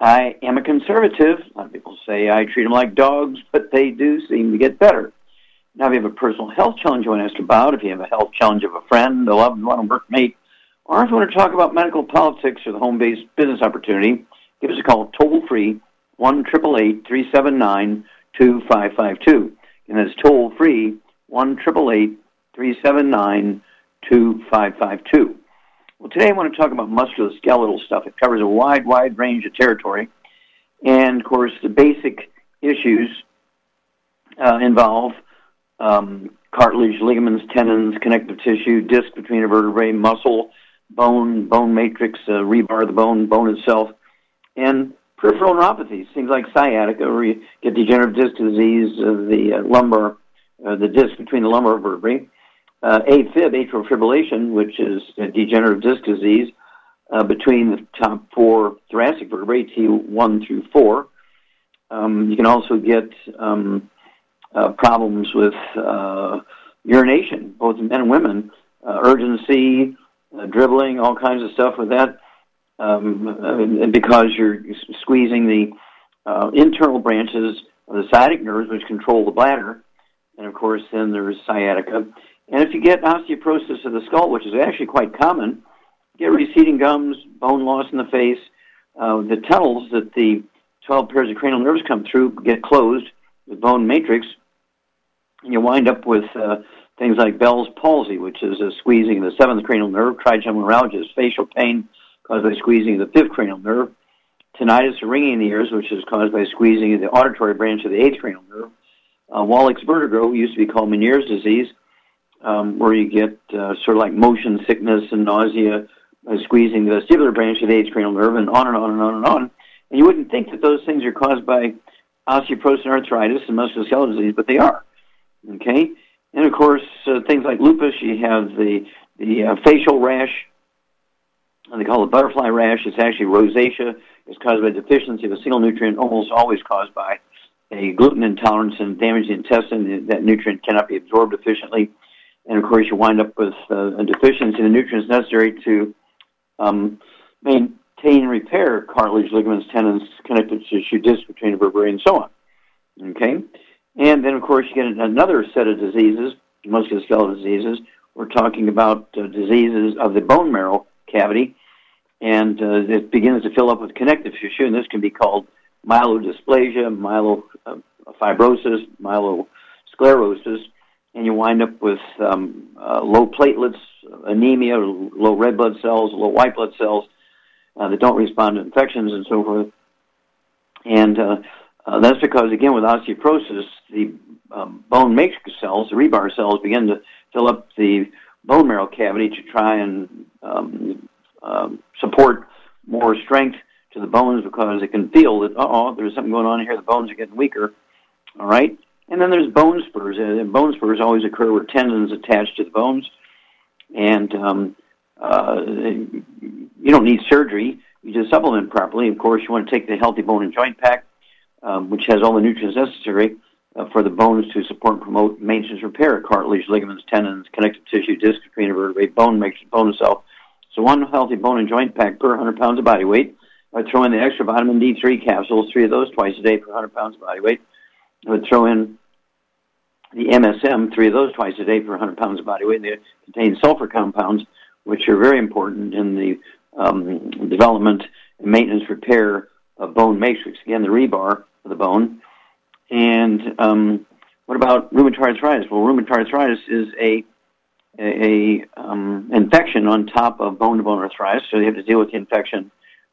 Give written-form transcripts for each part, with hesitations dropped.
I am a conservative. A lot of people say I treat them like dogs, but they do seem to get better. Now, if you have a personal health challenge you want to ask about, if you have a health challenge of a friend, a loved one, a workmate, or if you want to talk about medical politics or the home-based business opportunity, give us a call toll-free, 1-888-379-2552. And that's toll-free, 1-888-379-2552. Well, today I want to talk about musculoskeletal stuff. It covers a wide range of territory. And, of course, the basic issues involve cartilage, ligaments, tendons, connective tissue, disc between a vertebrae, muscle, bone, bone matrix, rebar of the bone, bone itself, and peripheral neuropathies, things like sciatica, where you get degenerative disc disease, the disc between the lumbar vertebrae, AFib, atrial fibrillation, which is a degenerative disc disease between the top four thoracic vertebrae, T1 through 4. You can also get problems with urination, both men and women, urgency, dribbling, all kinds of stuff with that, because you're squeezing the internal branches of the sciatic nerves, which control the bladder. And, of course, then there's sciatica. And if you get osteoporosis of the skull, which is actually quite common, you get receding gums, bone loss in the face, the tunnels that the 12 pairs of cranial nerves come through get closed with bone matrix, and you wind up with things like Bell's palsy, which is a squeezing of the 7th cranial nerve, trigeminal neuralgia is facial pain caused by squeezing of the 5th cranial nerve, tinnitus or ringing in the ears, which is caused by squeezing of the auditory branch of the 8th cranial nerve, Wallach's vertigo, used to be called Meniere's disease, where you get sort of like motion sickness and nausea, squeezing the vestibular branch of the 8th cranial nerve, and on and on and on and on. And you wouldn't think that those things are caused by osteoporosis and arthritis and musculoskeletal disease, but they are. Okay? And, of course, things like lupus, you have the facial rash, and they call it butterfly rash. It's actually rosacea. It's caused by deficiency of a single nutrient, almost always caused by a gluten intolerance and damage to the intestine. That nutrient cannot be absorbed efficiently. And, of course, you wind up with a deficiency in the nutrients necessary to maintain and repair cartilage, ligaments, tendons, connective tissue, discs between vertebrae, and so on. Okay? And then, of course, you get another set of diseases, musculoskeletal diseases. We're talking about diseases of the bone marrow cavity, and it begins to fill up with connective tissue, and this can be called myelodysplasia, myelofibrosis, myelosclerosis, and you wind up with low platelets, anemia, low red blood cells, low white blood cells that don't respond to infections and so forth. And that's because, again, with osteoporosis, the bone matrix cells, the rebar cells, begin to fill up the bone marrow cavity to try and support more strength to the bones because it can feel that, there's something going on here, the bones are getting weaker, all right? And then there's bone spurs, and bone spurs always occur where tendons attach to the bones, and you don't need surgery. You just supplement properly. Of course, you want to take the Healthy Bone and Joint Pack, which has all the nutrients necessary for the bones to support and promote maintenance repair of cartilage, ligaments, tendons, connective tissue, disc between a vertebrae, bone matrix, bone itself. So one Healthy Bone and Joint Pack per 100 pounds of body weight. I throw in the extra vitamin D3 capsules, 3 of those twice a day per 100 pounds of body weight. I would throw in the MSM, 3 of those twice a day for 100 pounds of body weight. They contain sulfur compounds, which are very important in the development and maintenance repair of bone matrix. Again, the rebar of the bone. And What about rheumatoid arthritis? Well, rheumatoid arthritis is an infection on top of bone-to-bone arthritis, so you have to deal with the infection.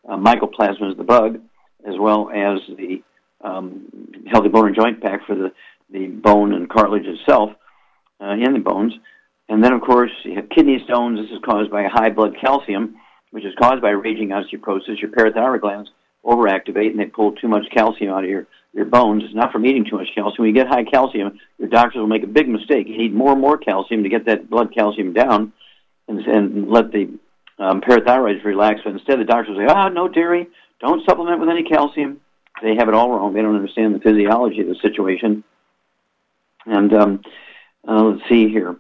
Mycoplasma is the bug, as well as the Healthy Bone and Joint Pack for the bone and cartilage itself in the bones. And then, of course, you have kidney stones. This is caused by high blood calcium, which is caused by raging osteoporosis. Your parathyroid glands overactivate, and they pull too much calcium out of your bones. It's not from eating too much calcium. When you get high calcium, your doctors will make a big mistake. You need more and more calcium to get that blood calcium down and let the parathyroids relax. But instead, the doctors will say, no, dearie, don't supplement with any calcium. They have it all wrong. They don't understand the physiology of the situation. And let's see here.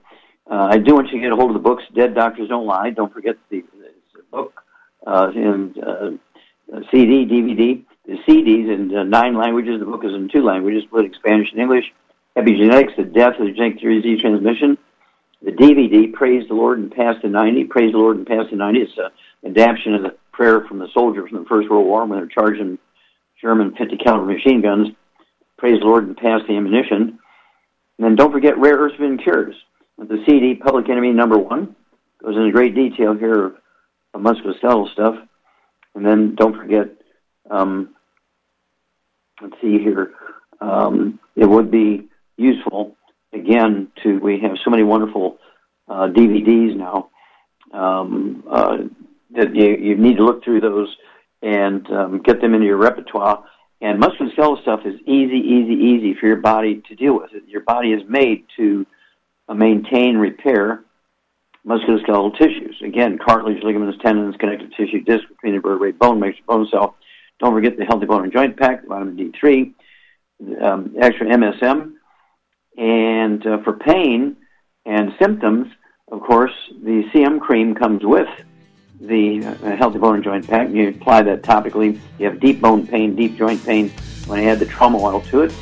I do want you to get a hold of the books, Dead Doctors Don't Lie. Don't forget the book and CD, DVD. The CD's in 9 languages. The book is in 2 languages, split in Spanish and English. Epigenetics, the death of the genetic theory of disease transmission. The DVD, Praise the Lord and Pass the 90. Praise the Lord and Pass the 90. It's an adaptation of the prayer from the soldiers from the First World War when they're charging German 50 caliber machine guns. Praise the Lord and pass the ammunition. And then don't forget Rare Earths and Cures. The CD, Public Enemy Number 1, goes into great detail here of musculoskeletal stuff. And then don't forget, let's see here, it would be useful, again, we have so many wonderful DVDs now that you need to look through those and get them into your repertoire. And musculoskeletal stuff is easy for your body to deal with. Your body is made to maintain, repair musculoskeletal tissues. Again, cartilage, ligaments, tendons, connective tissue, disc, vertebrae, bone, makes bone cell. Don't forget the Healthy Bone and Joint Pack, the vitamin D3, extra MSM. And for pain and symptoms, of course, the CM cream comes with the Healthy Bone and Joint Pack. You apply that topically. You have deep bone pain, deep joint pain. When I add the trauma oil to it,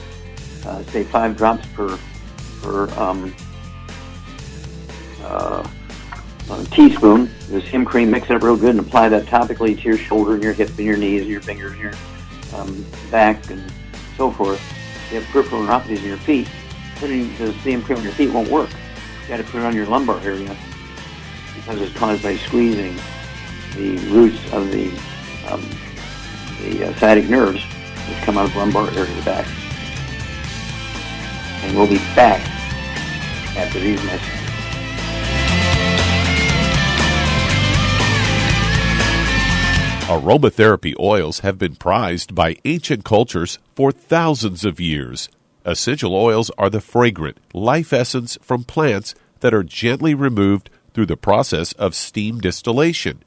say 5 drops per teaspoon. This him cream, mix it up real good and apply that topically to your shoulder and your hip and your knees and your fingers and your back and so forth. If you have peripheral neuropathies in your feet, putting the CM cream on your feet won't work. You got to put it on your lumbar area because it's caused by squeezing the roots of the sciatic nerves that come out of the lumbar area of the back. And we'll be back after these messages. Aromatherapy oils have been prized by ancient cultures for thousands of years. Essential oils are the fragrant life essence from plants that are gently removed through the process of steam distillation.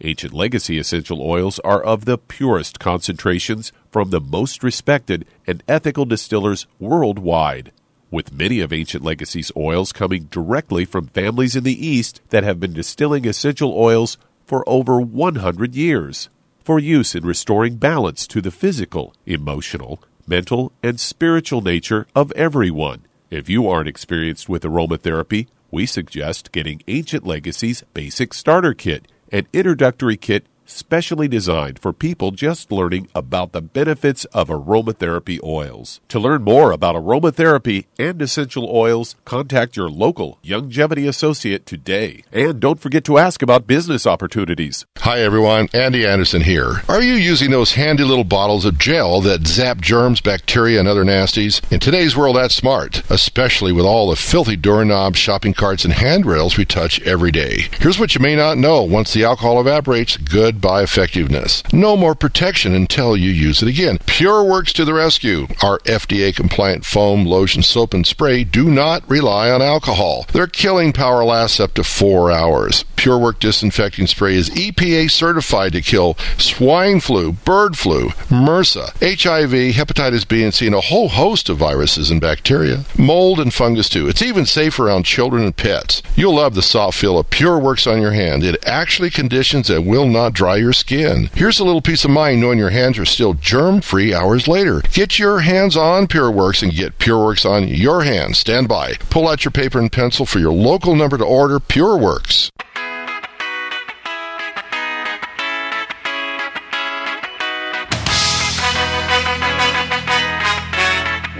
Ancient legacy essential oils are of the purest concentrations from the most respected and ethical distillers worldwide, with many of Ancient Legacy's oils coming directly from families in the East that have been distilling essential oils for over 100 years, for use in restoring balance to the physical, emotional, mental, and spiritual nature of everyone. If you aren't experienced with aromatherapy, we suggest getting Ancient Legacy's Basic Starter Kit, an introductory kit specially designed for people just learning about the benefits of aromatherapy oils. To learn more about aromatherapy and essential oils, contact your local Youngevity associate today. And don't forget to ask about business opportunities. Hi everyone, Andy Anderson here. Are you using those handy little bottles of gel that zap germs, bacteria, and other nasties? In today's world, that's smart, especially with all the filthy doorknobs, shopping carts, and handrails we touch every day. Here's what you may not know. Once the alcohol evaporates, goodbye effectiveness. No more protection until you use it again. PureWorks to the rescue. Our FDA-compliant foam, lotion, soap, and spray do not rely on alcohol. Their killing power lasts up to 4 hours. PureWorks disinfecting spray is EPA certified to kill swine flu, bird flu, MRSA, HIV, hepatitis B and C, and a whole host of viruses and bacteria, mold and fungus too. It's even safe around children and pets. You'll love the soft feel of PureWorks on your hand. It actually conditions and will not dry your skin. Here's a little peace of mind knowing your hands are still germ-free hours later. Get your hands on PureWorks and get PureWorks on your hands. Stand by. Pull out your paper and pencil for your local number to order PureWorks.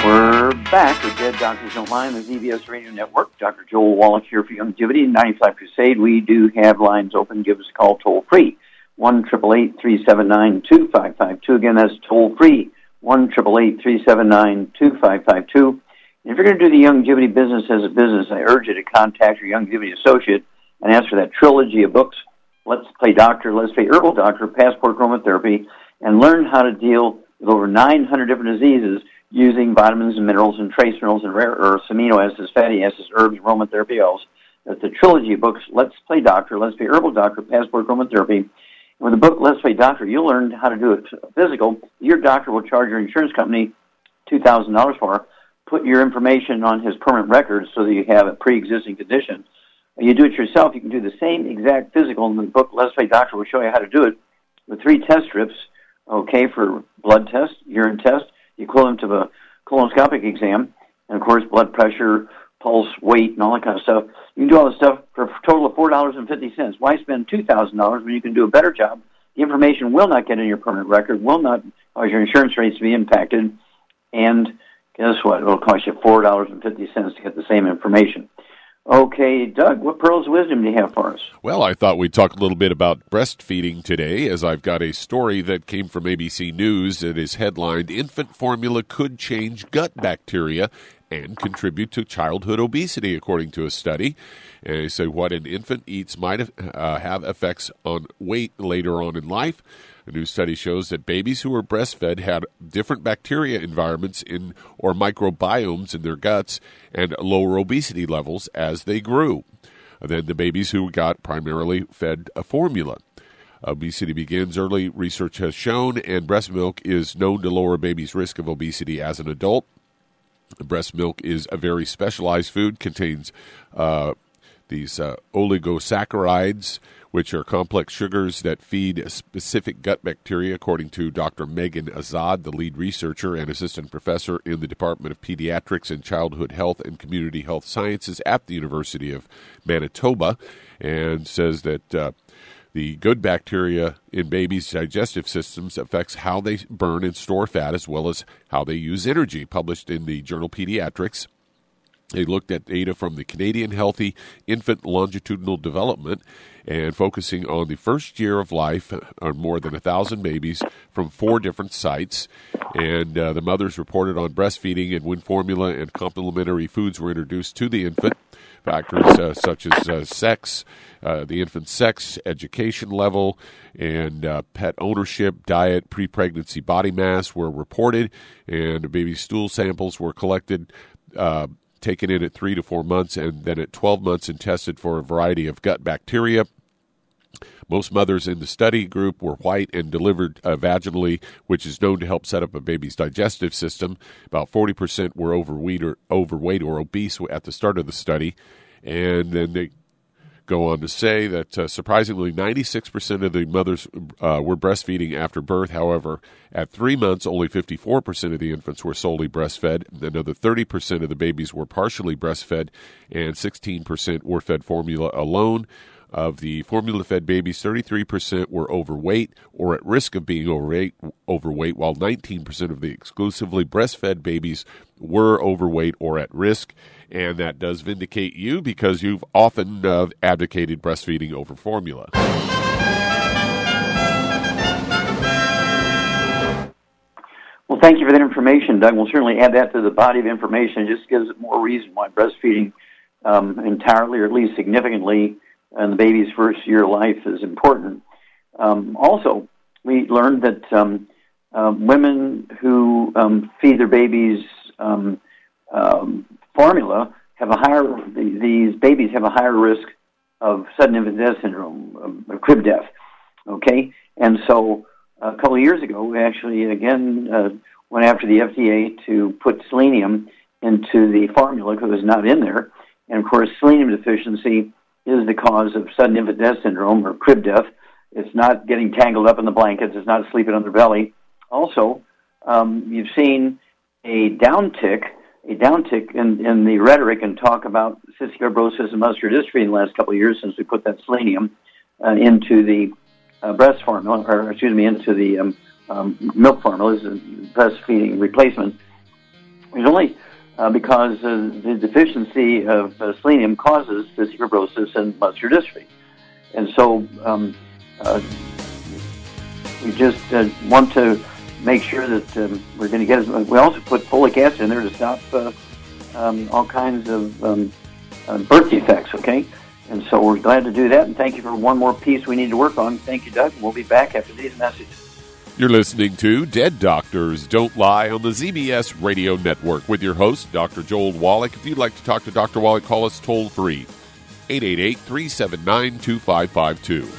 We're back to Dead Doctors Don't Lie on the ZBS Radio Network. Dr. Joel Wallach here for Youngevity and 95 Crusade. We do have lines open. Give us a call toll-free, 1-888-379-2552. Again, that's toll-free, 1-888-379-2552. If you're going to do the Youngevity business as a business, I urge you to contact your Youngevity associate and ask for that trilogy of books, Let's Play Doctor, Let's Play Herbal Doctor, Passport Chromotherapy, and learn how to deal with over 900 different diseases using vitamins and minerals and trace minerals and rare earths, amino acids, fatty acids, herbs, aromatherapy oils. That's the trilogy of books, Let's Play Doctor, Let's Play Herbal Doctor, Passport Chromotherapy. And with the book, Let's Play Doctor, you'll learn how to do a physical. Your doctor will charge your insurance company $2,000 for. Put your information on his permanent record so that you have a pre-existing condition. You do it yourself. You can do the same exact physical in the book. Let's Play Doctor will show you how to do it with 3 test strips, okay, for blood test, urine test, the equivalent of a colonoscopic exam, and, of course, blood pressure, pulse, weight, and all that kind of stuff. You can do all this stuff for a total of $4.50. Why spend $2,000 when you can do a better job? The information will not get in your permanent record, will not cause your insurance rates to be impacted, and guess what? It'll cost you $4.50 to get the same information. Okay, Doug, what pearls of wisdom do you have for us? Well, I thought we'd talk a little bit about breastfeeding today, as I've got a story that came from ABC News that is headlined, Infant Formula Could Change Gut Bacteria and Contribute to Childhood Obesity, according to a study. And they say what an infant eats might have effects on weight later on in life. A new study shows that babies who were breastfed had different bacteria environments in or microbiomes in their guts and lower obesity levels as they grew than the babies who got primarily fed a formula. Obesity begins early, research has shown, and breast milk is known to lower babies' risk of obesity as an adult. Breast milk is a very specialized food, contains these oligosaccharides, which are complex sugars that feed specific gut bacteria, according to Dr. Megan Azad, the lead researcher and assistant professor in the Department of Pediatrics and Childhood Health and Community Health Sciences at the University of Manitoba, and says that the good bacteria in babies' digestive systems affects how they burn and store fat as well as how they use energy, published in the journal Pediatrics. They looked at data from the Canadian Healthy Infant Longitudinal Development and focusing on the first year of life on more than 1,000 babies from 4 different sites. And the mothers reported on breastfeeding and when formula and complementary foods were introduced to the infant. Factors such as sex, the infant's sex, education level, and pet ownership, diet, pre-pregnancy body mass were reported. And the baby's stool samples were collected taken in at 3 to 4 months and then at 12 months and tested for a variety of gut bacteria. Most mothers in the study group were white and delivered vaginally, which is known to help set up a baby's digestive system. About 40% were overweight or obese at the start of the study. And then they go on to say that surprisingly 96% of the mothers were breastfeeding after birth. However, at 3 months, only 54% of the infants were solely breastfed. Another 30% of the babies were partially breastfed, and 16% were fed formula alone. Of the formula-fed babies, 33% were overweight or at risk of being overweight, while 19% of the exclusively breastfed babies were overweight or at risk. And that does vindicate you because you've often advocated breastfeeding over formula. Well, thank you for that information, Doug. We'll certainly add that to the body of information. It just gives it more reason why breastfeeding entirely or at least significantly and the baby's first year of life is important. Also, we learned that women who feed their babies formula have a higher risk of sudden infant death syndrome, of crib death. Okay, and so a couple of years ago, we actually again went after the FDA to put selenium into the formula because it was not in there, and of course, selenium deficiency is the cause of sudden infant death syndrome or crib death. It's not getting tangled up in the blankets. It's not sleeping on their belly. Also, you've seen a downtick in the rhetoric and talk about cystic fibrosis and muscular dystrophy in the last couple of years since we put that selenium into the breast formula, or excuse me, into the milk formulas and breastfeeding replacement. There's only because the deficiency of selenium causes this fibrosis and muscular dystrophy. And so we just want to make sure that we're going to get as. We also put folic acid in there to stop all kinds of birth defects, okay? And so we're glad to do that, and thank you for one more piece we need to work on. Thank you, Doug. We'll be back after these messages. You're listening to Dead Doctors Don't Lie on the ZBS Radio Network with your host, Dr. Joel Wallach. If you'd like to talk to Dr. Wallach, call us toll-free, 888-379-2552.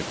If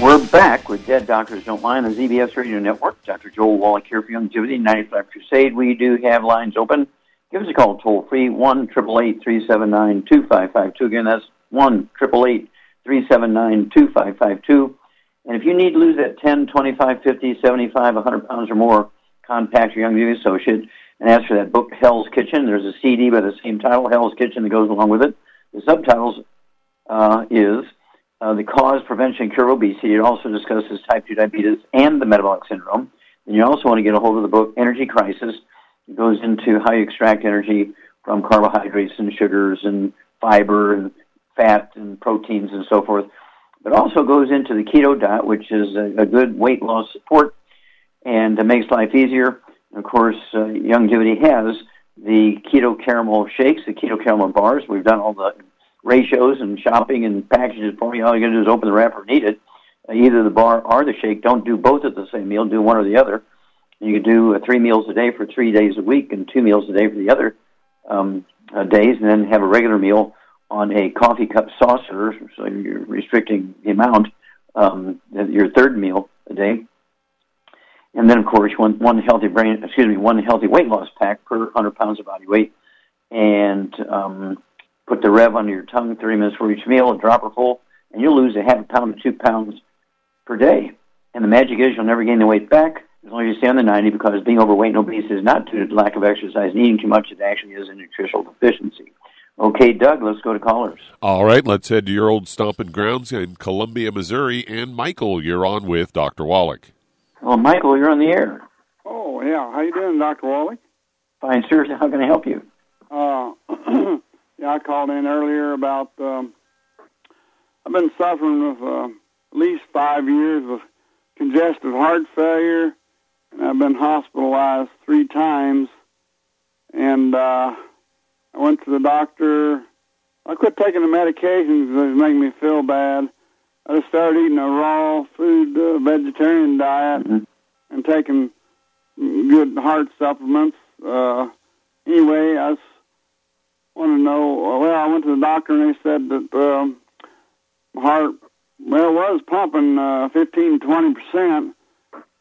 We're back with Dead Doctors Don't Lie on the ZBS Radio Network. Dr. Joel Wallach here for Youngevity, 95 Crusade. We do have lines open. Give us a call toll-free, 1-888-379-2552. Again, that's 1-888-379-2552. And if you need to lose that 10, 25, 50, 75, 100 pounds or more, contact your Youngevity associate and ask for that book, Hell's Kitchen. There's a CD by the same title, Hell's Kitchen, that goes along with it. The subtitles is... the cause, prevention, cure of obesity. It also discusses type 2 diabetes and the metabolic syndrome. And you also want to get a hold of the book, Energy Crisis. It goes into how you extract energy from carbohydrates and sugars and fiber and fat and proteins and so forth. It also goes into the keto diet, which is a good weight loss support and makes life easier. And of course, Youngevity has the keto caramel shakes, the keto caramel bars. We've done all the ratios and shopping and packages for you. All you got to do is open the wrapper and eat it. either the bar or the shake. Don't do both at the same meal. Do one or the other. You could do 3 meals a day for 3 days a week and 2 meals a day for the other days, and then have a regular meal on a coffee cup saucer, so you're restricting the amount at your 3rd meal a day. And then, of course, one healthy weight loss pack per 100 pounds of body weight, and put the Rev under your tongue 30 minutes for each meal, a dropper full, and you'll lose a 1/2 pound to 2 pounds per day. And the magic is you'll never gain the weight back as long as you stay on the 90, because being overweight and obese is not due to lack of exercise and eating too much. It actually is a nutritional deficiency. Okay, Doug, let's go to callers. All right, let's head to your old stomping grounds in Columbia, Missouri. And Michael, you're on with Dr. Wallach. Well, Michael, you're on the air. Oh, yeah. How you doing, Dr. Wallach? Fine, sir. How can I help you? Yeah, I called in earlier about I've been suffering with at least 5 years of congestive heart failure, and I've been hospitalized 3 times, and I went to the doctor. I quit taking the medications that make me feel bad. I just started eating a raw food vegetarian diet, mm-hmm. and taking good heart supplements. Anyway, I want to know, well, I went to the doctor and they said that my heart, well, it was pumping 15, 20%.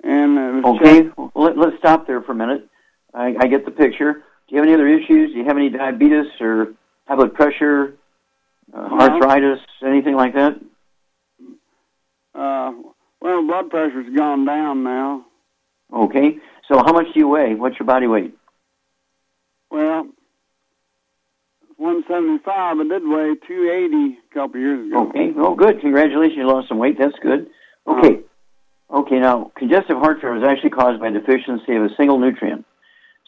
And it was okay, well, let's stop there for a minute. I get the picture. Do you have any other issues? Do you have any diabetes or high blood pressure, arthritis, anything like that? Well, blood pressure's gone down now. Okay. So how much do you weigh? What's your body weight? Well, 175. I did weigh 280 a couple years ago. Okay. Oh, good. Congratulations. You lost some weight. That's good. Okay. Okay, now, congestive heart failure is actually caused by deficiency of a single nutrient.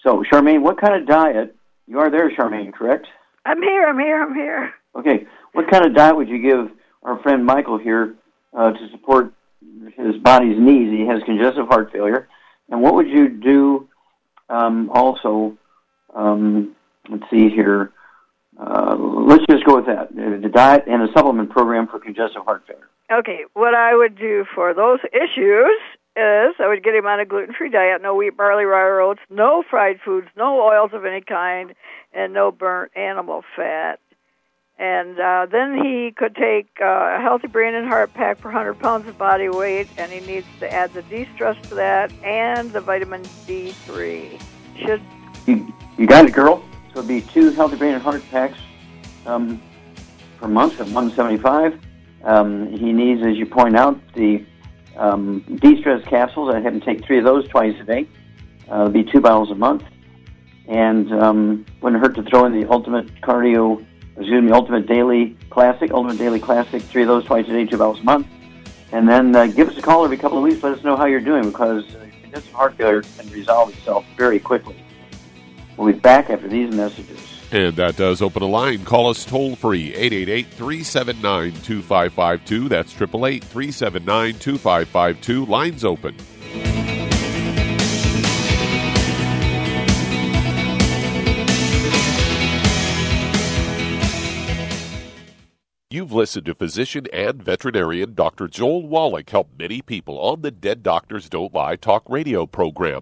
So, Charmaine, what kind of diet? You are there, Charmaine, correct? I'm here. Okay. What kind of diet would you give our friend Michael here to support his body's needs? He has congestive heart failure. And what would you do also? Let's see here. Let's just go with that, the diet and the supplement program for congestive heart failure. Okay. What I would do for those issues is I would get him on a gluten-free diet, no wheat, barley, rye, oats, no fried foods, no oils of any kind, and no burnt animal fat. And then he could take a Healthy Brain and Heart Pack for 100 pounds of body weight, and he needs to add the de-stress to that and the vitamin D3. Should you got it, girl. So it would be 2 Healthy Brain and Heart Packs per month at 175. He needs, as you point out, the de-stress capsules. I'd have him take 3 of those twice a day. It'll be 2 bottles a month. And wouldn't hurt to throw in the Ultimate Daily Classic. Ultimate Daily Classic, 3 of those twice a day, 2 bottles a month. And then give us a call every couple of weeks. Let us know how you're doing, because congestive heart failure can resolve itself very quickly. We'll be back after these messages. And that does open a line. Call us toll-free, 888-379-2552. That's 888-379-2552. Lines open. You've listened to physician and veterinarian Dr. Joel Wallach help many people on the Dead Doctors Don't Lie talk radio program.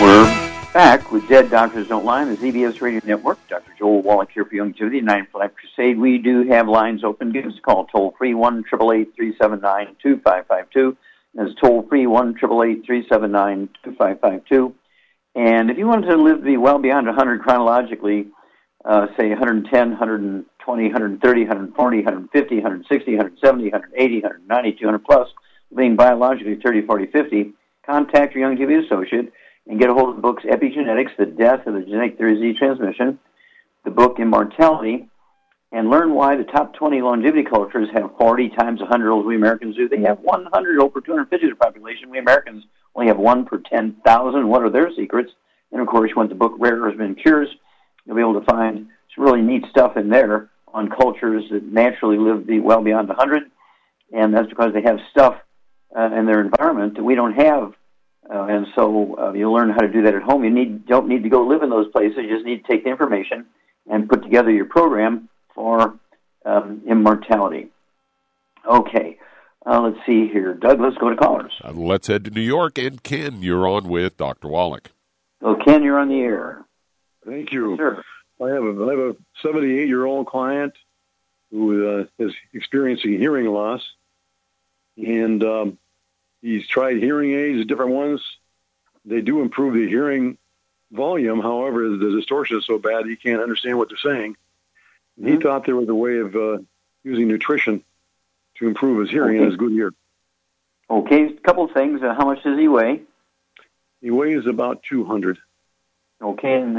We're back with Dead Doctors Don't Lie on the ZBS Radio Network. Dr. Joel Wallach here for Youngevity, 9-5 Crusade. We do have lines open. Give us a call toll-free, 1-888-379-2552. That's toll-free, 1-888-379-2552. And if you wanted to live well beyond 100 chronologically, say 110, 120, 130, 140, 150, 160, 170, 180, 190, 200-plus, living biologically 30, 40, 50, contact your Youngevity associate and get a hold of the books Epigenetics, The Death of the Genetic Theory of Disease Transmission, the book Immortality, and learn why the top 20 longevity cultures have 40 times 100-year-olds we Americans do. They have 100 over 250 of the population. We Americans only have 1 per 10,000. What are their secrets? And, of course, once the book Rare Herbs and Cures, you'll be able to find some really neat stuff in there on cultures that naturally live well beyond 100, and that's because they have stuff in their environment that we don't have. And so you'll learn how to do that at home. You don't need to go live in those places. You just need to take the information and put together your program for immortality. Okay, let's see here. Doug, let's go to callers. Let's head to New York. And Ken, you're on with Dr. Wallach. Oh, Ken, you're on the air. Thank you. Sure. I have a 78-year-old client who is experiencing hearing loss, and he's tried hearing aids, different ones. They do improve the hearing volume. However, the distortion is so bad he can't understand what they're saying. And he thought there was a way of using nutrition to improve his hearing and his good ear. Okay, a couple of things. How much does he weigh? He weighs about 200. Okay, and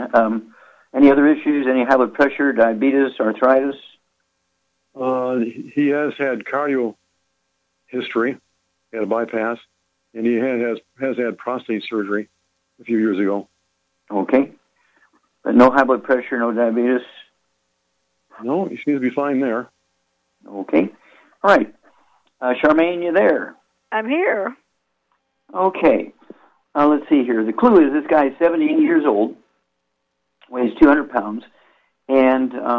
any other issues? Any high blood pressure, diabetes, arthritis? He has had cardio history. Had a bypass, and he has had prostate surgery a few years ago. Okay. But no high blood pressure, no diabetes? No, he seems to be fine there. Okay. All right. Charmaine, you there? I'm here. Okay. Let's see here. The clue is this guy is 78 years old, weighs 200 pounds, and, you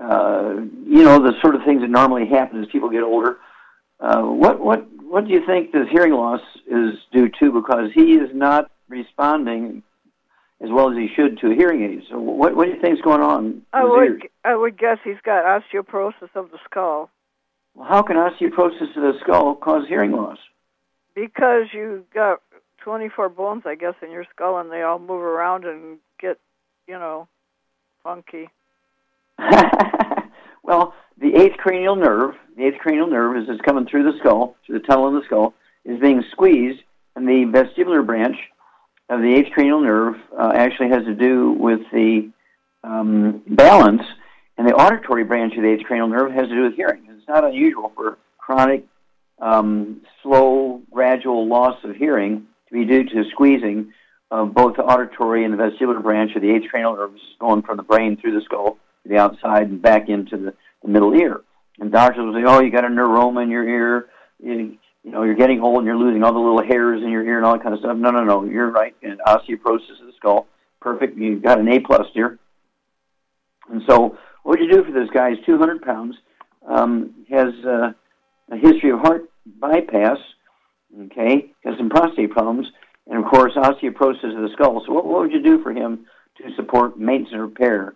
know, the sort of things that normally happen as people get older. What do you think this hearing loss is due to? Because he is not responding as well as he should to hearing aids. So what do you think is going on? I would guess he's got osteoporosis of the skull. Well, how can osteoporosis of the skull cause hearing loss? Because you've got 24 bones, I guess, in your skull, and they all move around and get, funky. Well, the The eighth cranial nerve is coming through the skull, through the tunnel of the skull, is being squeezed, and the vestibular branch of the eighth cranial nerve actually has to do with the balance, and the auditory branch of the eighth cranial nerve has to do with hearing. It's not unusual for chronic, slow, gradual loss of hearing to be due to squeezing of both the auditory and the vestibular branch of the eighth cranial nerves going from the brain through the skull to the outside and back into the middle ear. And doctors will say, oh, you got a neuroma in your ear, you know, you're getting old and you're losing all the little hairs in your ear and all that kind of stuff. No, you're right, and osteoporosis of the skull, perfect, you've got an A-plus here. And so what you do for this guy is 200 pounds, has a history of heart bypass, okay, has some prostate problems, and, of course, osteoporosis of the skull. So what would you do for him to support maintenance and repair?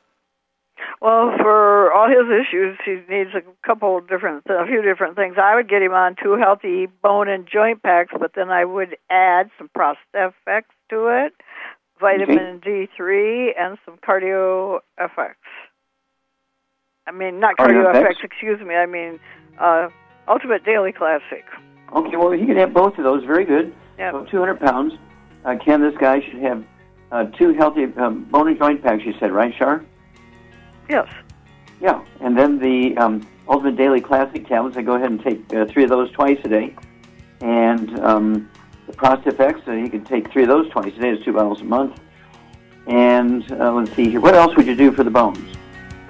Well, for all his issues, he needs a few different things. I would get him on 2 healthy bone and joint packs, but then I would add some Prost-FX to it, vitamin D3, and some cardio-FX. I mean, not cardio-FX, excuse me. I mean, Ultimate Daily Classic. Okay, well, he could have both of those. Very good. Yep. So 200 pounds. Ken, this guy should have 2 healthy bone and joint packs, you said, right, Char? Yes. Yeah, and then the Ultimate Daily Classic tablets, I go ahead and take 3 of those twice a day. And the Prost-FX, you can take 3 of those twice a day. It's 2 bottles a month. And let's see here. What else would you do for the bones?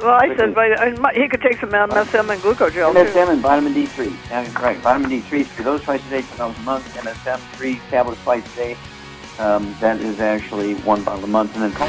Well, I said he could take some MSM and glucogel. MSM and vitamin D3. That's right. Vitamin D3 for those twice a day, 2 bottles a month. MSM, 3 tablets twice a day. That is actually 1 bottle a month. And then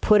Put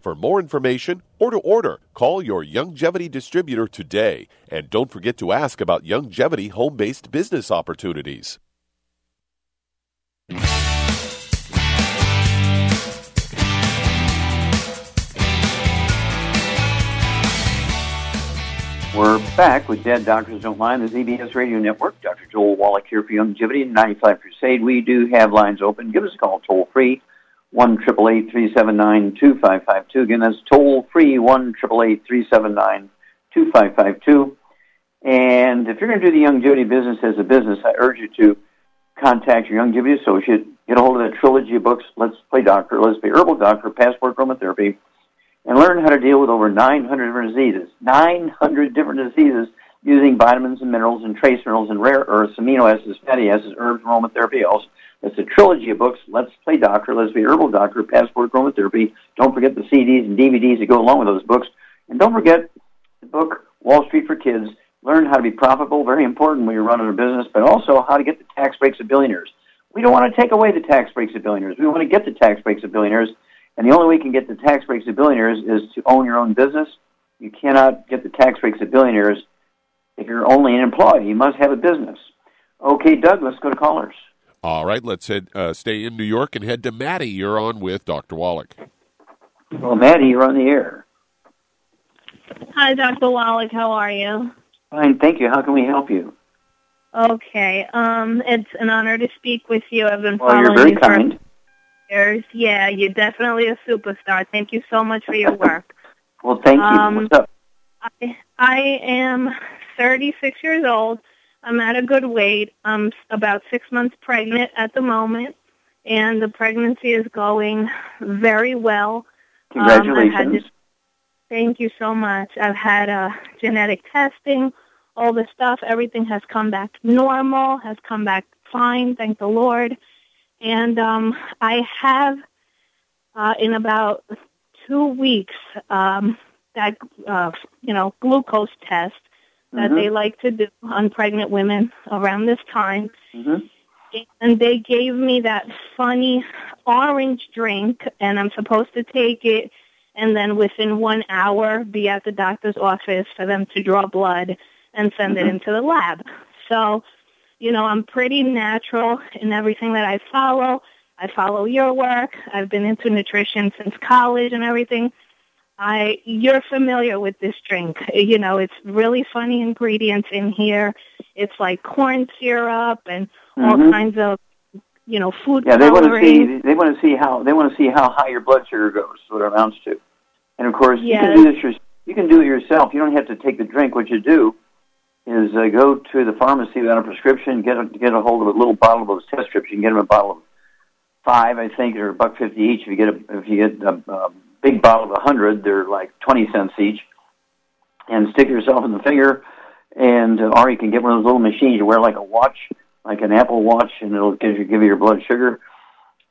For more information or to order, call your Youngevity distributor today. And don't forget to ask about Youngevity home-based business opportunities. We're back with Dead Doctors Don't Lie on the ZBS Radio Network. Dr. Joel Wallach here for Youngevity and 95 Crusade. We do have lines open. Give us a call toll-free, 1-888-379-2552. Again, that's toll-free, 1-888-379-2552. And if you're going to do the Youngevity business as a business, I urge you to contact your Youngevity associate, get a hold of the trilogy of books, Let's Play Doctor, Let's Play Herbal Doctor, Passport Chromotherapy, and learn how to deal with over 900 different diseases. 900 different diseases using vitamins and minerals and trace minerals and rare earths, amino acids, fatty acids, herbs, and aromatherapy else. That's a trilogy of books, Let's Play Doctor, Let's Be Herbal Doctor, Passport Chromotherapy. Don't forget the CDs and DVDs that go along with those books. And don't forget the book, Wall Street for Kids, Learn How to Be Profitable, very important when you're running a business, but also How to Get the Tax Breaks of Billionaires. We don't want to take away the tax breaks of billionaires. We want to get the tax breaks of billionaires, and the only way you can get the tax breaks of billionaires is to own your own business. You cannot get the tax breaks of billionaires if you're only an employee. You must have a business. Okay, Doug, let's go to callers. All right, let's head, stay in New York and head to Maddie. You're on with Dr. Wallach. Well, Maddie, you're on the air. Hi, Dr. Wallach. How are you? Fine, thank you. How can we help you? Okay, it's an honor to speak with you. I've been following you for years. Yeah, you're definitely a superstar. Thank you so much for your work. Well, thank you. What's up? I am 36 years old. I'm at a good weight. I'm about 6 months pregnant at the moment, and the pregnancy is going very well. Congratulations. Thank you so much. I've had genetic testing. All the stuff, everything has come back normal, has come back fine, thank the Lord. And I have, in about 2 weeks, that, glucose test that they like to do on pregnant women around this time. And they gave me that funny orange drink, and I'm supposed to take it, and then within 1 hour be at the doctor's office for them to draw blood and send it into the lab. So, I'm pretty natural in everything that I follow. I follow your work. I've been into nutrition since college and everything. You're familiar with this drink. It's really funny ingredients in here. It's like corn syrup and all kinds of, food coloring. They want to see how high your blood sugar goes, what it amounts to. And of course, you can do it yourself. You don't have to take the drink. What you do is go to the pharmacy without a prescription, get a hold of a little bottle of those test strips. You can get them a bottle of 5, I think, or $1.50 each. If you get a big bottle of 100, they're like 20 cents each. And stick yourself in the finger, and or you can get one of those little machines you wear like a watch, like an Apple Watch, and it'll give you your blood sugar.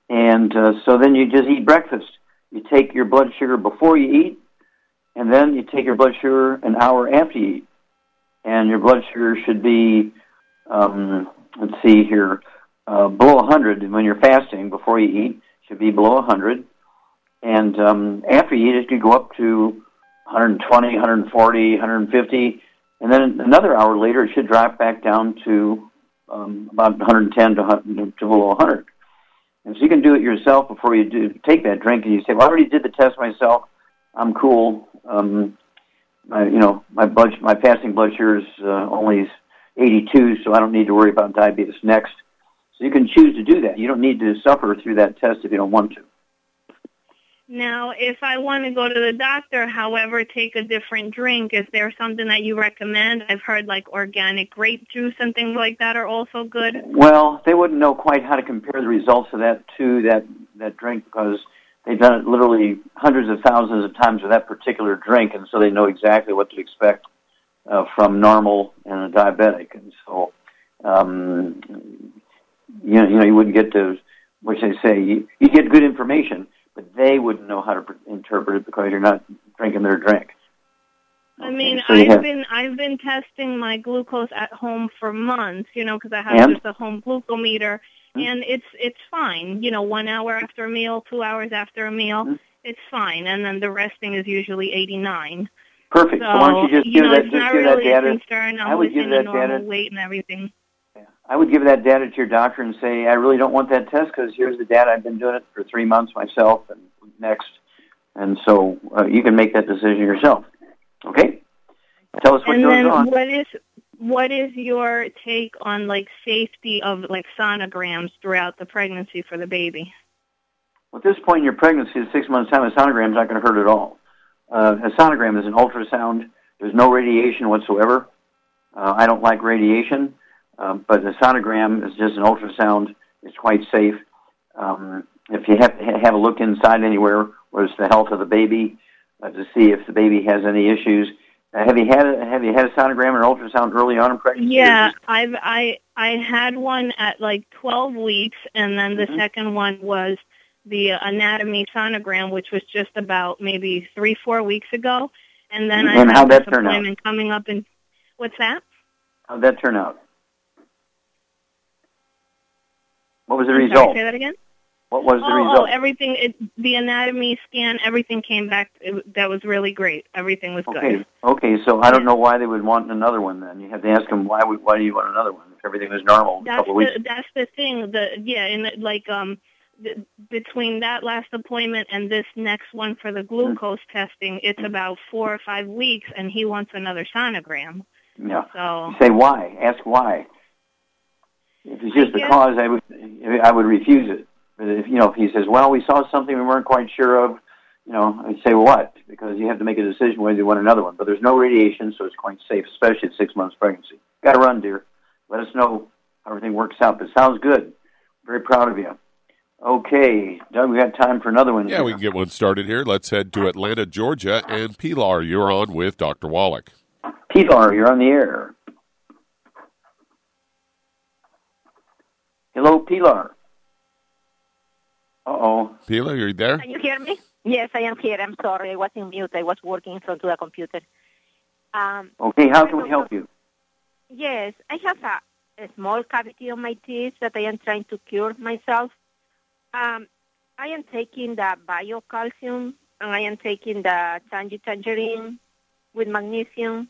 And so then you just eat breakfast. You take your blood sugar before you eat, and then you take your blood sugar an hour after you eat. And your blood sugar should be, below 100 when you're fasting. Before you eat, should be below 100. And after you eat, it could go up to 120, 140, 150. And then another hour later, it should drop back down to about 110 to below 100. And so you can do it yourself before you take that drink. And you say, well, I already did the test myself. I'm cool. My fasting blood sugar is only 82, so I don't need to worry about diabetes next. So you can choose to do that. You don't need to suffer through that test if you don't want to. Now, if I want to go to the doctor, however, take a different drink, is there something that you recommend? I've heard like organic grape juice and things like that are also good. Well, they wouldn't know quite how to compare the results of that to that drink because they've done it literally hundreds of thousands of times with that particular drink, and so they know exactly what to expect from normal and a diabetic. And so, you wouldn't get to, which they say, you get good information, but they wouldn't know how to interpret it because you're not drinking their drink. I mean, so I've been testing my glucose at home for months, because I have just a home glucometer. And it's fine, 1 hour after a meal, 2 hours after a meal, it's fine. And then the resting is usually 89. Perfect. So why don't you just give that data? I would give that data. Weight and everything. Yeah. I would give that data to your doctor and say, I really don't want that test because here's the data. I've been doing it for 3 months myself and next. And so you can make that decision yourself. Okay? Tell us what goes on. What is your take on, safety of, sonograms throughout the pregnancy for the baby? Well, at this point in your pregnancy, 6 months' time, a sonogram is not going to hurt at all. A sonogram is an ultrasound. There's no radiation whatsoever. I don't like radiation, but a sonogram is just an ultrasound. It's quite safe. If you have a look inside anywhere, where it's the health of the baby, to see if the baby has any issues. Have you had a sonogram or ultrasound early on in pregnancy? Yeah, I had one at 12 weeks, and then the second one was the anatomy sonogram, which was just about maybe 3-4 weeks ago. And then I had this appointment coming up in what's that? How'd that turn out? What was the result? Sorry, say that again? What was the result? Oh, everything, the anatomy scan, everything came back. That was really great. Everything was good. Okay, so I don't know why they would want another one then. You have to ask them, why do you want another one if everything was normal in a couple of weeks? That's the thing. And like between that last appointment and this next one for the glucose testing, it's about 4 or 5 weeks, and he wants another sonogram. Yeah. So, say why. Ask why. If it's just the cause, I would refuse it. But if he says, well, we saw something we weren't quite sure of, I'd say, well, what? Because you have to make a decision whether you want another one. But there's no radiation, so it's quite safe, especially at 6 months pregnancy. Got to run, dear. Let us know how everything works out. But it sounds good. Very proud of you. Okay, Doug, we got time for another one. Yeah, we can get one started here. Let's head to Atlanta, Georgia. And Pilar, you're on with Dr. Wallach. Pilar, you're on the air. Hello, Pilar. Uh-oh. Pilar, are you there? Can you hear me? Yes, I am here. I'm sorry. I was in mute. I was working in front of the computer. Okay, how can we help you? Yes, I have a small cavity on my teeth that I am trying to cure myself. I am taking the biocalcium, and I am taking the Tangy Tangerine with magnesium,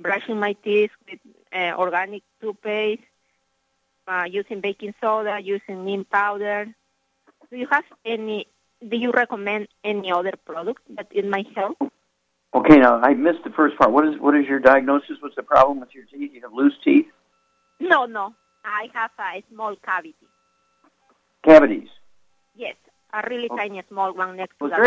brushing my teeth with organic toothpaste, using baking soda, using neem powder. Do you recommend any other product that it might help? Okay, now I missed the first part. What is your diagnosis? What's the problem with your teeth? You have loose teeth? No. I have a small cavity. Cavities? Yes, a really tiny small one next to the mouth.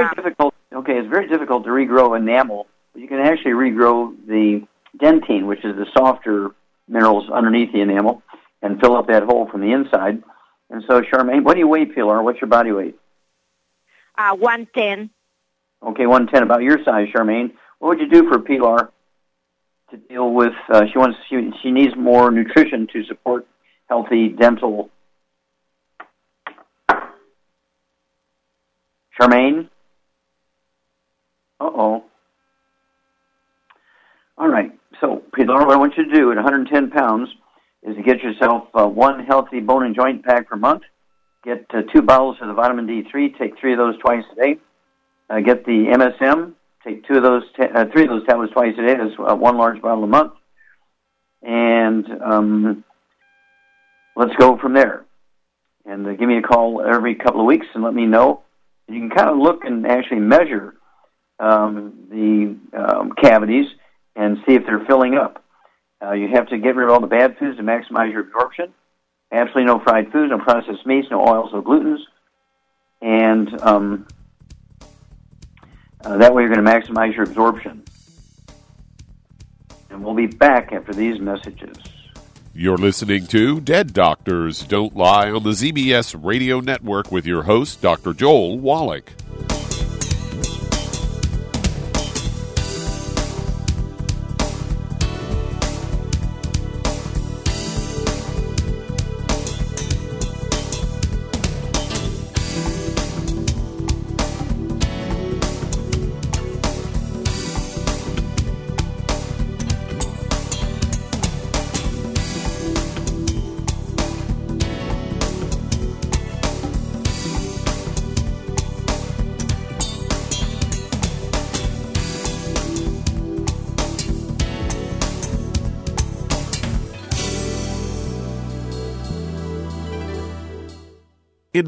It's very difficult to regrow enamel. You can actually regrow the dentine, which is the softer minerals underneath the enamel, and fill up that hole from the inside. And so, Charmaine, what do you weigh, Pilar? What's your body weight? 110. Okay, 110. About your size, Charmaine. What would you do for Pilar to deal with? She needs more nutrition to support healthy dental. Charmaine? Uh-oh. All right. So, Pilar, what I want you to do at 110 pounds is to get yourself one healthy bone and joint pack per month, get 2 bottles of the vitamin D3, take 3 of those twice a day, get the MSM, take 3 of those tablets twice a day, that's 1 large bottle a month, and let's go from there. And give me a call every couple of weeks and let me know. You can kind of look and actually measure the cavities and see if they're filling up. You have to get rid of all the bad foods to maximize your absorption. Absolutely no fried foods, no processed meats, no oils, no glutens. And that way you're going to maximize your absorption. And we'll be back after these messages. You're listening to Dead Doctors Don't Lie on the ZBS Radio Network with your host, Dr. Joel Wallach. In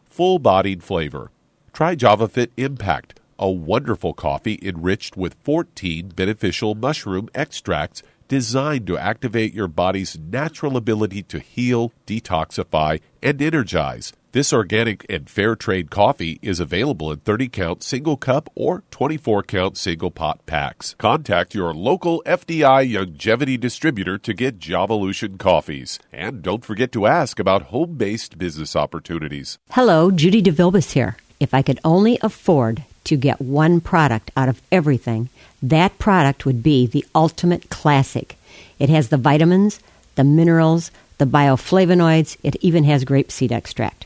full-bodied flavor. Try JavaFit Impact, a wonderful coffee enriched with 14 beneficial mushroom extracts designed to activate your body's natural ability to heal, detoxify, and energize. This organic and fair trade coffee is available in 30-count single cup or 24-count single pot packs. Contact your local FDI Youngevity distributor to get Jovolution coffees. And don't forget to ask about home-based business opportunities. Hello, Judy DeVilbiss here. If I could only afford to get one product out of everything, that product would be the Ultimate Classic. It has the vitamins, the minerals, the bioflavonoids. It even has grapeseed extract.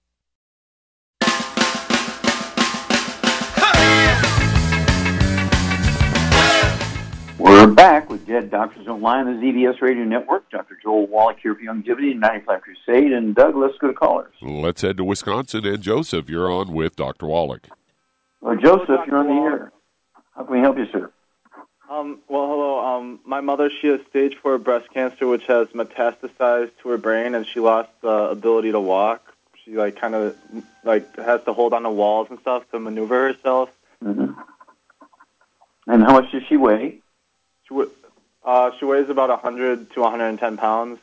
We're back with Dead Doctors Don't Lie on the ZBS Radio Network. Dr. Joel Wallach here for Youngevity and 95 Crusade. And Doug, let's go to callers. Let's head to Wisconsin. And Joseph, you're on with Dr. Wallach. Well, Joseph, hello, you're on the air. How can we help you, sir? Well, hello. My mother, she has stage 4 breast cancer, which has metastasized to her brain, and she lost the ability to walk. She kind of has to hold on to walls and stuff to maneuver herself. Mm-hmm. And how much does she weigh? She weighs about 100 to 110 pounds.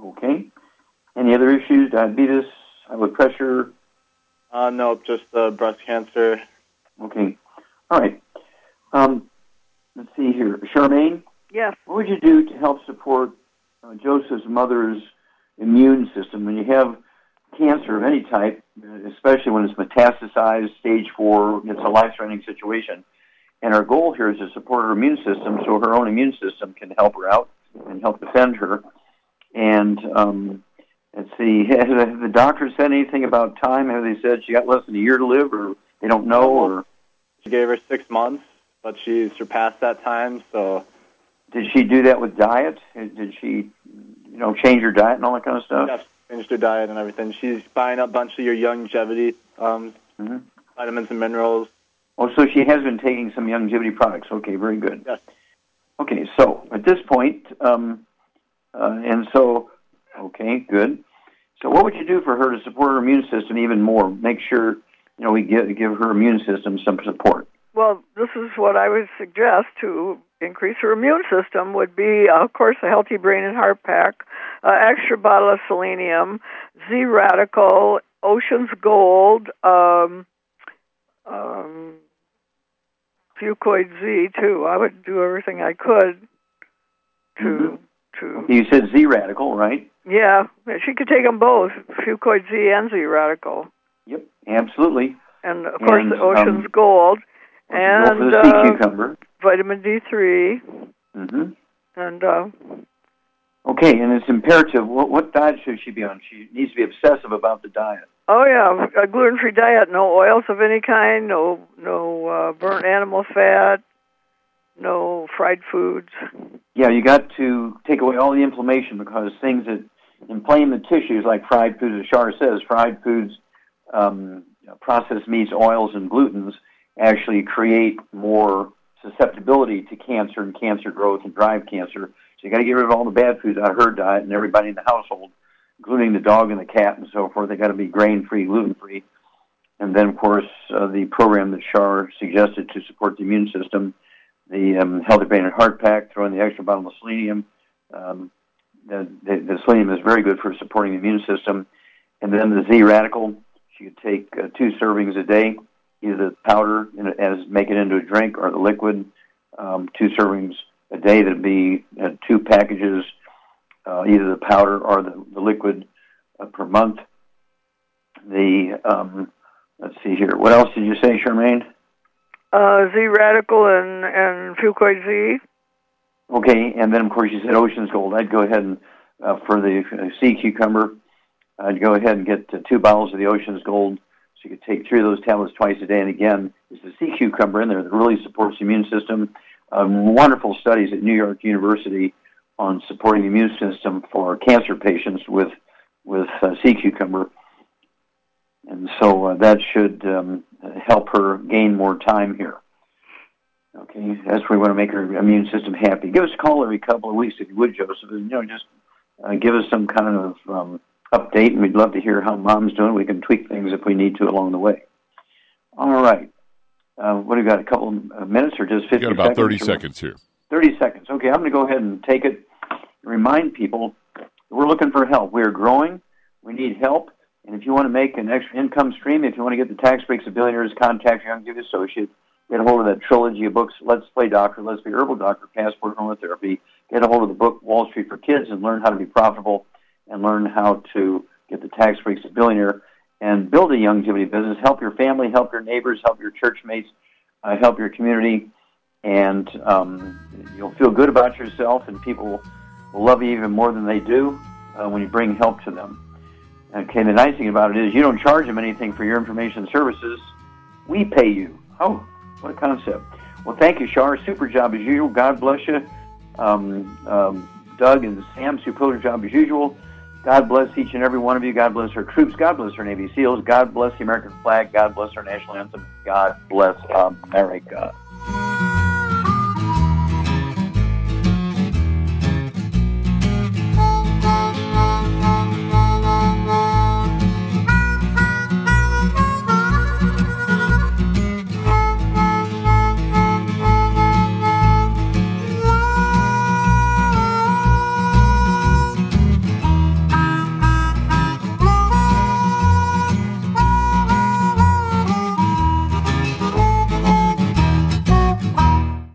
Okay. Any other issues? Diabetes? High blood pressure? No, just breast cancer. Okay. All right. Let's see here. Charmaine? Yes. What would you do to help support Joseph's mother's immune system? When you have cancer of any type, especially when it's metastasized, stage 4, it's a life-threatening situation, and our goal here is to support her immune system so her own immune system can help her out and help defend her. And let's see, has the doctor said anything about time? Have they said she got less than a year to live, or they don't know? Or she gave her 6 months. But she surpassed that time, so... Did she do that with diet? Did she, change her diet and all that kind of stuff? Yes, changed her diet and everything. She's buying a bunch of your Youngevity vitamins and minerals. Oh, so she has been taking some Youngevity products. Okay, very good. Yes. Okay, so at this point, okay, good. So what would you do for her to support her immune system even more? Make sure, we give her immune system some support. Well, this is what I would suggest to increase her immune system would be, of course, a Healthy Brain and Heart Pack, extra bottle of selenium, Z-radical, Ocean's Gold, Fucoid Z, too. I would do everything I could to... You said Z-radical, right? Yeah. She could take them both, Fucoid Z and Z-radical. Yep, absolutely. And, of course, the Ocean's Gold... And vitamin D3. Mm-hmm. And okay, and it's imperative. What diet should she be on? She needs to be obsessive about the diet. Oh yeah, a gluten-free diet. No oils of any kind. No burnt animal fat. No fried foods. Yeah, you got to take away all the inflammation because things that inflame the tissues like fried foods. As Shar says, fried foods, processed meats, oils, and glutens actually create more susceptibility to cancer and cancer growth and drive cancer. So you got to get rid of all the bad foods out of her diet and everybody in the household, including the dog and the cat and so forth. They got to be grain-free, gluten-free. And then, of course, the program that Shar suggested to support the immune system, the Healthy Brain and Heart Pack, throwing the extra bottle of selenium. The selenium is very good for supporting the immune system. And then the Z-radical, she could take 2 servings a day, either the powder as make it into a drink or the liquid, 2 servings a day. That would be 2 packages, either the powder or the liquid per month. Let's see here. What else did you say, Charmaine? Z-radical and Fucoid Z. Okay, and then, of course, you said Ocean's Gold. I'd go ahead and, for the sea cucumber, I'd go ahead and get 2 bottles of the Ocean's Gold. So you could take 3 of those tablets twice a day. And, again, it's the sea cucumber in there that really supports the immune system. Wonderful studies at New York University on supporting the immune system for cancer patients with sea cucumber. And so that should help her gain more time here. Okay, that's where we want to make her immune system happy. Give us a call every couple of weeks if you would, Joseph. And, just give us some kind of update, and we'd love to hear how Mom's doing. We can tweak things if we need to along the way. All right. What do we got, a couple of minutes or just 50 seconds? We've got about 30 seconds here. 30 seconds. Okay, I'm going to go ahead and take it, remind people we're looking for help. We're growing. We need help. And if you want to make an extra income stream, if you want to get the tax breaks of billionaires, contact your Youngevity associate. Get a hold of that trilogy of books, Let's Play Doctor, Let's Play Herbal Doctor, Passport Chromotherapy. Get a hold of the book, Wall Street for Kids, and learn how to be profitable and learn how to get the tax breaks of billionaire and build a Youngevity business. Help your family, help your neighbors, help your church mates, help your community, and you'll feel good about yourself, and people will love you even more than they do when you bring help to them. Okay, the nice thing about it is you don't charge them anything for your information services. We pay you. Oh, what a concept. Well, thank you, Shar. Super job as usual. God bless you. Doug and Sam, super job as usual. God bless each and every one of you. God bless our troops. God bless our Navy SEALs. God bless the American flag. God bless our national anthem. God bless America.